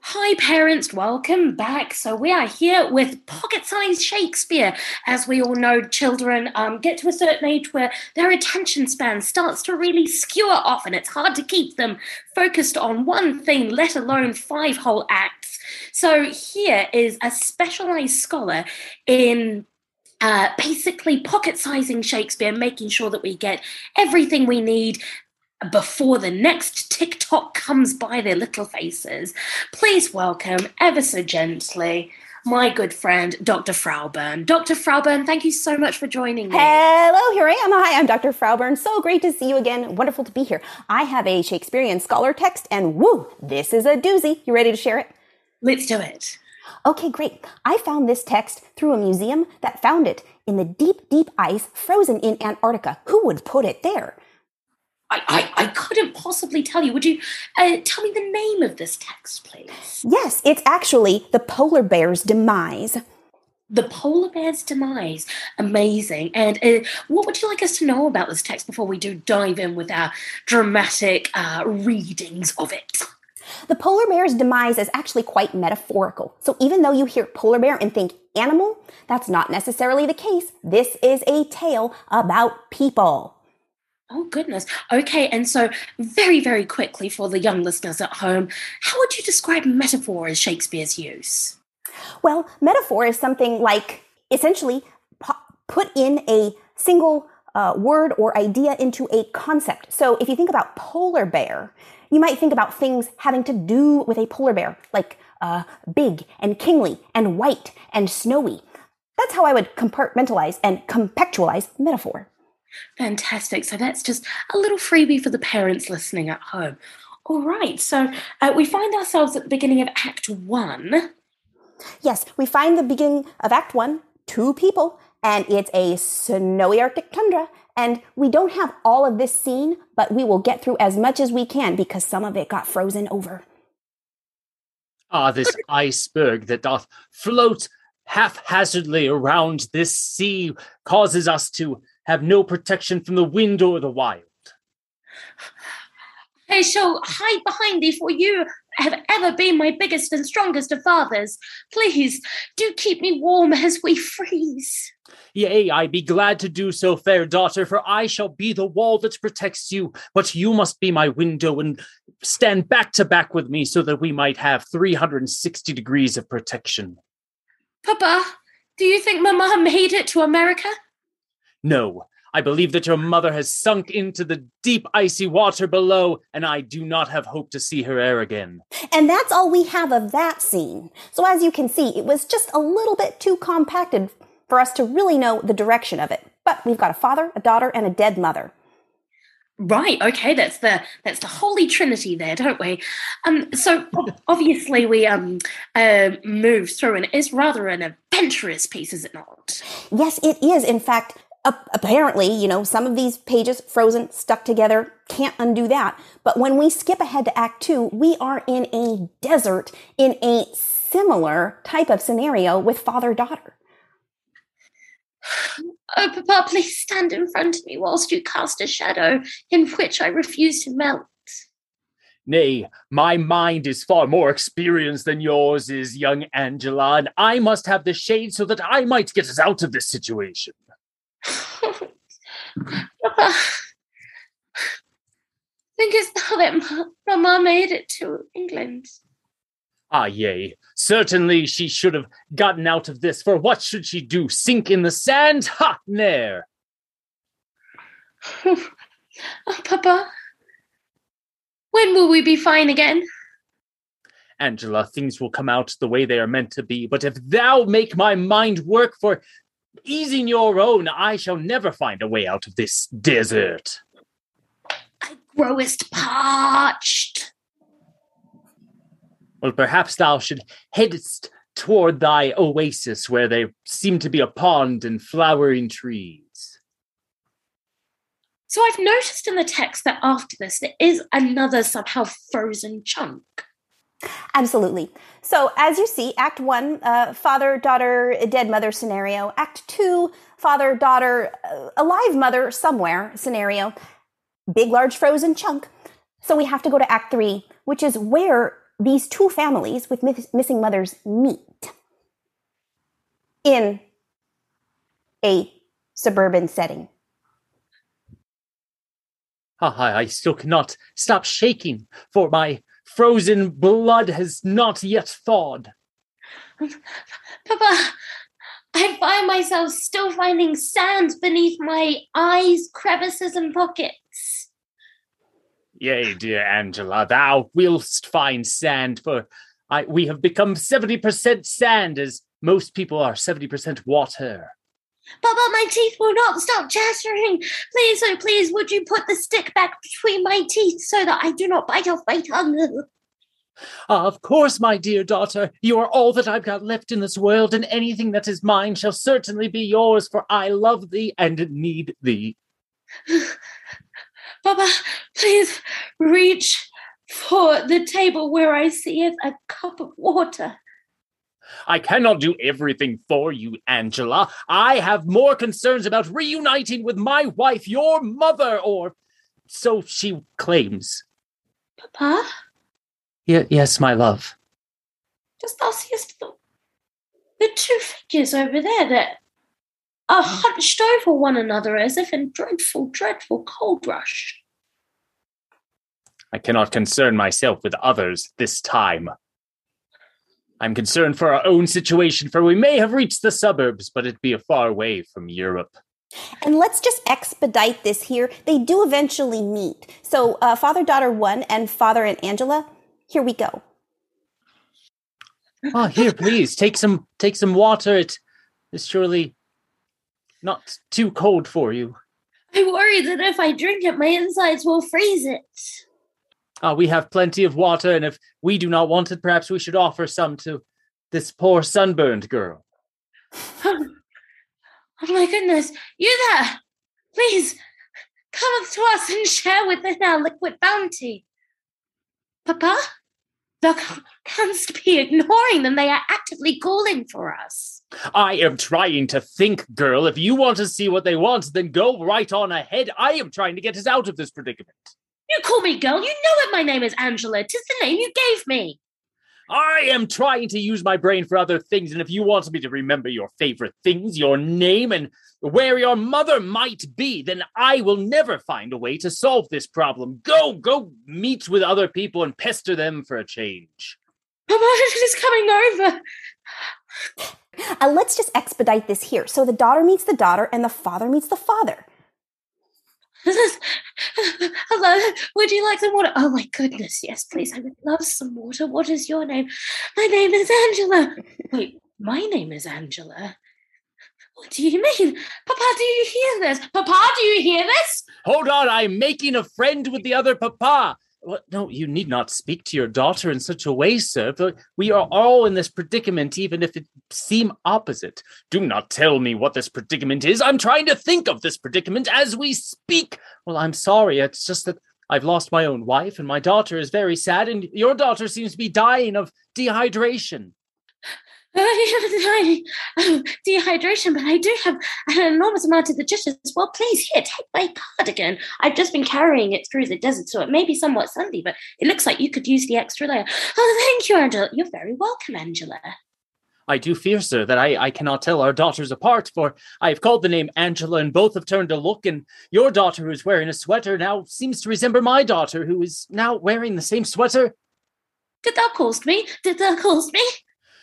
Hi parents, welcome back. So we are here with pocket-sized Shakespeare. As we all know, children get to a certain age where their attention span starts to really skewer off and it's hard to keep them focused on one thing, let alone 5 whole acts. So here is a specialized scholar in basically pocket-sizing Shakespeare, making sure that we get everything we need before the next TikTok comes by their little faces. Please welcome, ever so gently, my good friend, Dr. Frauburn. Dr. Frauburn, thank you so much for joining me. Hello, here I am. Hi, I'm Dr. Frauburn. So great to see you again. Wonderful to be here. I have a Shakespearean scholar text, and woo, this is a doozy. You ready to share it? Let's do it. Okay, great. I found this text through a museum that found it in the deep, deep ice frozen in Antarctica. Who would put it there? I couldn't possibly tell you. Would you tell me the name of this text, please? Yes, it's actually The Polar Bear's Demise. The Polar Bear's Demise. Amazing. And what would you like us to know about this text before we do dive in with our dramatic readings of it? The polar bear's demise is actually quite metaphorical. So even though you hear polar bear and think animal, that's not necessarily the case. This is a tale about people. Oh, goodness. Okay, and so very, very quickly for the young listeners at home, how would you describe metaphor as Shakespeare's use? Well, metaphor is something like essentially put in a single word or idea into a concept. So if you think about polar bear, you might think about things having to do with a polar bear, like big and kingly and white and snowy. That's how I would compartmentalize and contextualize metaphor. Fantastic. So that's just a little freebie for the parents listening at home. All right. So we find ourselves at the beginning of Act 1. Yes, we find the beginning of Act 1, 2 people, and it's a snowy Arctic tundra. And we don't have all of this scene, but we will get through as much as we can because some of it got frozen over. Ah, this iceberg that doth float haphazardly around this sea causes us to have no protection from the wind or the wild. I shall hide behind thee, for you have ever been my biggest and strongest of fathers. Please, do keep me warm as we freeze. Yea, I be glad to do so, fair daughter, for I shall be the wall that protects you, but you must be my window and stand back to back with me so that we might have 360 degrees of protection. Papa, do you think Mama made it to America? No, I believe that your mother has sunk into the deep icy water below, and I do not have hope to see her air again. And that's all we have of that scene. So as you can see, it was just a little bit too compacted for us to really know the direction of it. But we've got a father, a daughter, and a dead mother. Right, okay, that's the Holy Trinity there, don't we? So obviously we move through, and it's rather an adventurous piece, is it not? Yes, it is. In fact, apparently, you know, some of these pages frozen, stuck together, can't undo that. But when we skip ahead to Act 2, we are in a desert in a similar type of scenario with father-daughter. Oh, Papa, please stand in front of me whilst you cast a shadow in which I refuse to melt. Nay, my mind is far more experienced than yours is, young Angela, and I must have the shade so that I might get us out of this situation. Papa, thinkest thou that Mama made it to England? Ah, yea. Certainly she should have gotten out of this, for what should she do? Sink in the sand? Ha, ne'er. Oh, Papa, when will we be fine again? Angela, things will come out the way they are meant to be, but if thou make my mind work for easing your own, I shall never find a way out of this desert. I growest parched. Well, perhaps thou should headest toward thy oasis, where there seem to be a pond and flowering trees. So I've noticed in the text that after this, there is another somehow frozen chunk. Absolutely. So as you see, Act 1, father, daughter, dead mother scenario. Act 2, father, daughter, alive mother somewhere scenario. Big, large, frozen chunk. So we have to go to Act 3, which is where these two families with missing mothers meet in a suburban setting. I still cannot stop shaking, for my frozen blood has not yet thawed. Papa, I find myself still finding sand beneath my eyes, crevices, and pockets. Yea, dear Angela, thou willst find sand, for we have become 70% sand, as most people are 70% water. Papa, my teeth will not stop chattering. Please, oh please, would you put the stick back between my teeth so that I do not bite off my tongue? Of course, my dear daughter, you are all that I've got left in this world, and anything that is mine shall certainly be yours, for I love thee and need thee. Papa, please reach for the table where I see a cup of water. I cannot do everything for you, Angela. I have more concerns about reuniting with my wife, your mother, or so she claims. Papa? Yes, my love. Just thou seest the two figures over there that are hunched over one another as if in dreadful, dreadful cold rush. I cannot concern myself with others this time. I'm concerned for our own situation, for we may have reached the suburbs, but it be a far way from Europe. And let's just expedite this here. They do eventually meet. So father-daughter 1 and father and Angela, here we go. Oh, here, please, take some water. It is surely not too cold for you. I worry that if I drink it, my insides will freeze it. We have plenty of water, and if we do not want it, perhaps we should offer some to this poor sunburned girl. Oh my goodness. You there! Please, come up to us and share within our liquid bounty. Papa, thou canst be ignoring them. They are actively calling for us. I am trying to think, girl. If you want to see what they want, then go right on ahead. I am trying to get us out of this predicament. You call me girl. You know it. My name is Angela. 'Tis the name you gave me. I am trying to use my brain for other things, and if you want me to remember your favorite things, your name, and where your mother might be, then I will never find a way to solve this problem. Go meet with other people and pester them for a change. Papa is coming over. Let's just expedite this here. So the daughter meets the daughter, and the father meets the father. Hello, would you like some water? Oh my goodness, yes please, I would love some water. What is your name? My name is Angela. Wait, my name is Angela? What do you mean? Papa, do you hear this? Papa, do you hear this? Hold on, I'm making a friend with the other papa. What? No, you need not speak to your daughter in such a way, sir. We are all in this predicament, even if it seem opposite. Do not tell me what this predicament is. I'm trying to think of this predicament as we speak. Well, I'm sorry. It's just that I've lost my own wife, and my daughter is very sad, and your daughter seems to be dying of dehydration. Dehydration, but I do have an enormous amount of the juice as well. Please, here, take my cardigan. I've just been carrying it through the desert, so it may be somewhat sandy, but it looks like you could use the extra layer. Oh, thank you, Angela. You're very welcome, Angela. I do fear, sir, that I cannot tell our daughters apart, for I have called the name Angela, and both have turned to look, and your daughter, who is wearing a sweater, now seems to resemble my daughter, who is now wearing the same sweater. Did thou call me? Did thou call me?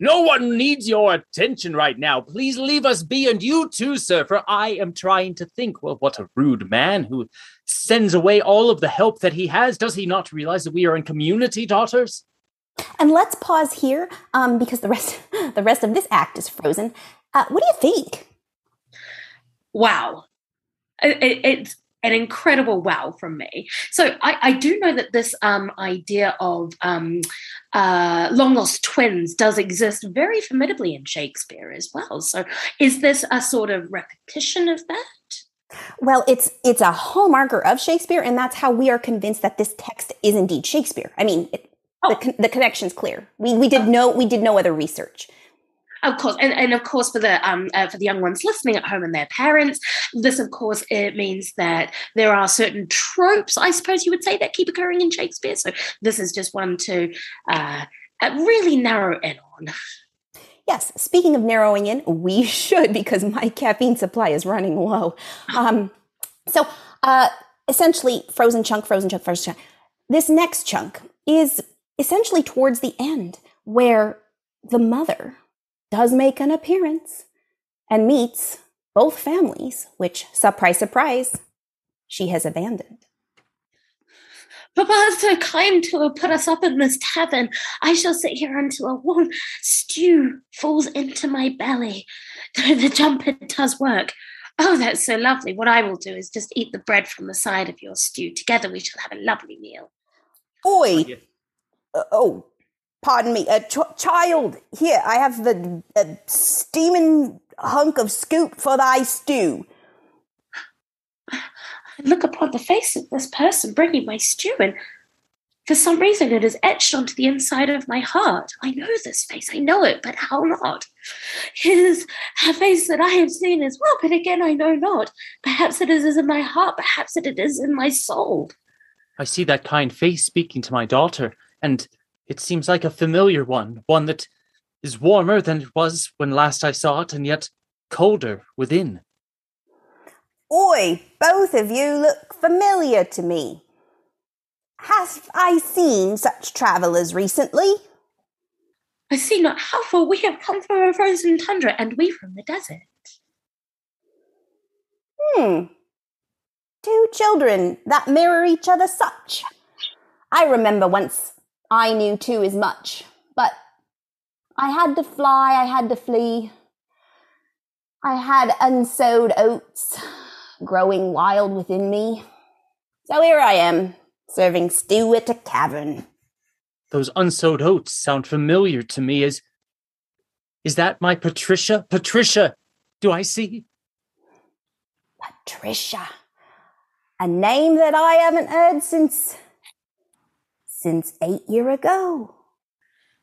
No one needs your attention right now. Please leave us be, and you too, sir, for I am trying to think. Well, what a rude man who sends away all of the help that he has. Does he not realize that we are in community, daughters? And let's pause here, because the rest of this act is frozen. What do you think? Wow. It's an incredible wow from me. So I do know that this idea of long-lost twins does exist very formidably in Shakespeare as well. So is this a sort of repetition of that? Well, it's a hallmarker of Shakespeare, and that's how we are convinced that this text is indeed Shakespeare. I mean, the connection's clear. We did no other research. Of course, and of course for the young ones listening at home and their parents, this of course it means that there are certain tropes, I suppose you would say, that keep occurring in Shakespeare. So this is just one to really narrow in on. Yes, speaking of narrowing in, we should, because my caffeine supply is running low. So essentially, frozen chunk. This next chunk is essentially towards the end, where the mother does make an appearance and meets both families, which, surprise, surprise, she has abandoned. Papa is so kind to put us up in this tavern. I shall sit here until a warm stew falls into my belly. Though the jumper does work. Oh, that's so lovely. What I will do is just eat the bread from the side of your stew. Together we shall have a lovely meal. Oi! Yeah. Oh, pardon me. Child, here, I have the steaming hunk of scoop for thy stew. I look upon the face of this person bringing my stew, and for some reason it is etched onto the inside of my heart. I know this face, I know it, but how not? It is a face that I have seen as well, but again I know not. Perhaps it is in my heart, perhaps it is in my soul. I see that kind face speaking to my daughter, and it seems like a familiar one, one that is warmer than it was when last I saw it, and yet colder within. Oi, both of you look familiar to me. Have I seen such travellers recently? I see not how far we have come from a frozen tundra, and we from the desert. 2 children that mirror each other such. I remember once I knew 2 is much, but I had to fly, I had to flee. I had unsowed oats growing wild within me. So here I am, serving stew at a cavern. Those unsowed oats sound familiar to me. Is that my Patricia? Patricia, do I see? Patricia. A name that I haven't heard since 8 years ago.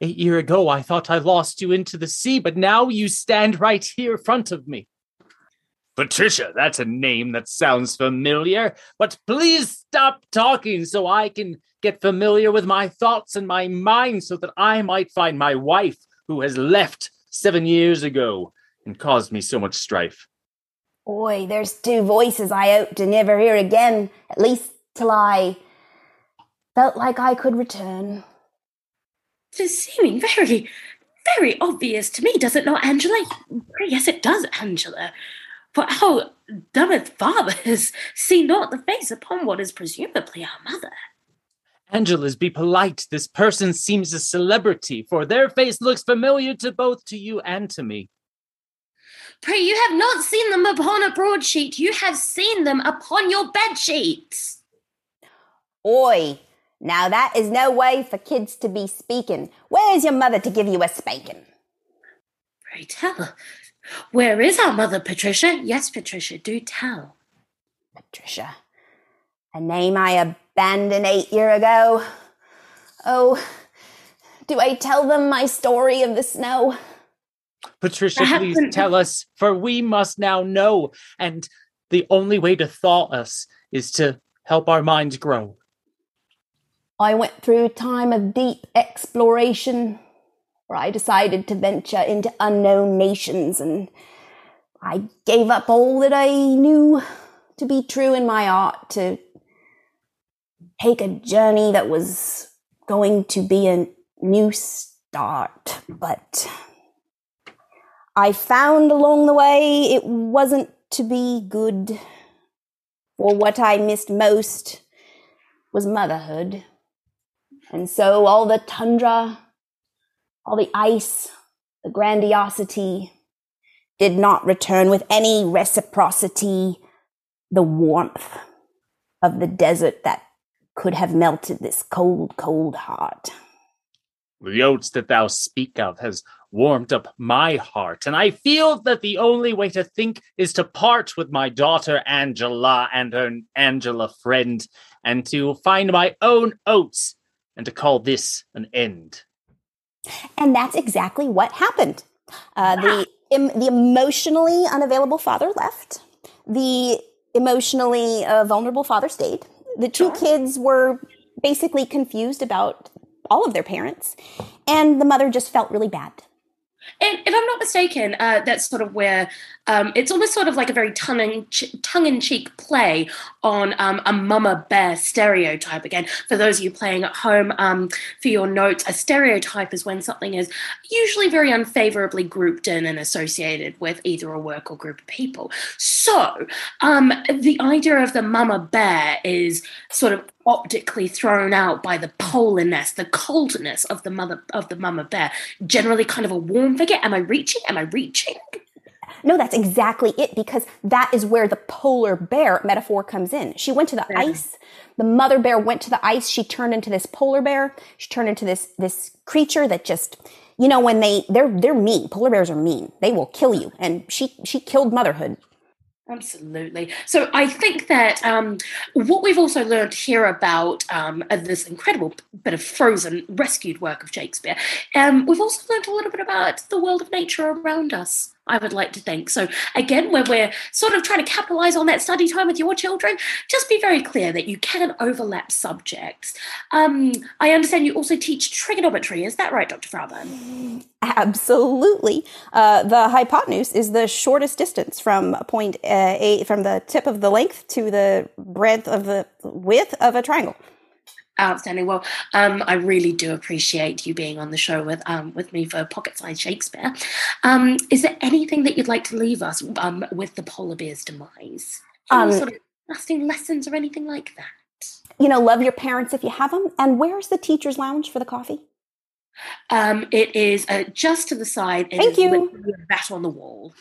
8 years ago, I thought I lost you into the sea, but now you stand right here in front of me. Patricia, that's a name that sounds familiar, but please stop talking so I can get familiar with my thoughts and my mind so that I might find my wife who has left 7 years ago and caused me so much strife. Oi, there's 2 voices I hope to never hear again, at least till I felt like I could return. It is seeming very, very obvious to me, does it not, Angela? Yes, it does, Angela. For our dumbest fathers see not the face upon what is presumably our mother. Angela's, be polite. This person seems a celebrity, for their face looks familiar to both to you and to me. Pray, you have not seen them upon a broadsheet. You have seen them upon your bedsheets. Oi! Now that is no way for kids to be speaking. Where is your mother to give you a spanking? Pray tell. Where is our mother, Patricia? Yes, Patricia, do tell. Patricia, a name I abandoned 8 years ago. Oh, do I tell them my story of the snow? Patricia, please tell us, for we must now know. And the only way to thaw us is to help our minds grow. I went through a time of deep exploration where I decided to venture into unknown nations, and I gave up all that I knew to be true in my art to take a journey that was going to be a new start. But I found along the way it wasn't to be good, for what I missed most was motherhood. And so all the tundra, all the ice, the grandiosity did not return with any reciprocity, the warmth of the desert that could have melted this cold, cold heart. The oats that thou speak of has warmed up my heart, and I feel that the only way to think is to part with my daughter Angela and her Angela friend, and to find my own oats, and to call this an end. And that's exactly what happened. The emotionally unavailable father left. The emotionally vulnerable father stayed. The two kids were basically confused about all of their parents, and the mother just felt really bad. And if I'm not mistaken, that's sort of where it's almost sort of like a very tongue-in-cheek play on a mama bear stereotype. Again, for those of you playing at home, for your notes, a stereotype is when something is usually very unfavorably grouped in and associated with either a work or group of people. So the idea of the mama bear is sort of optically thrown out by the polarness, the coldness of the mama bear. Generally kind of a warm figure. Am I reaching? No, that's exactly it, because that is where the polar bear metaphor comes in. She went to the ice. The mother bear went to the ice. She turned into this polar bear. She turned into this creature that just, you know, when they're mean. Polar bears are mean. They will kill you. And she killed motherhood. Absolutely. So I think that what we've also learned here about this incredible bit of frozen rescued work of Shakespeare, we've also learned a little bit about the world of nature around us, I would like to think. So again, when we're sort of trying to capitalize on that study time with your children, just be very clear that you can overlap subjects. I understand you also teach trigonometry. Is that right, Dr. Frauburn? Absolutely. The hypotenuse is the shortest distance from point A, from the tip of the length to the breadth of the width of a triangle. Outstanding. Well, I really do appreciate you being on the show with me for Pocket Size Shakespeare. Is there anything that you'd like to leave us with the polar bear's demise? Any sort of lasting lessons or anything like that? You know, love your parents if you have them. And where's the teacher's lounge for the coffee? It is just to the side. Thank you. With a bat on the wall.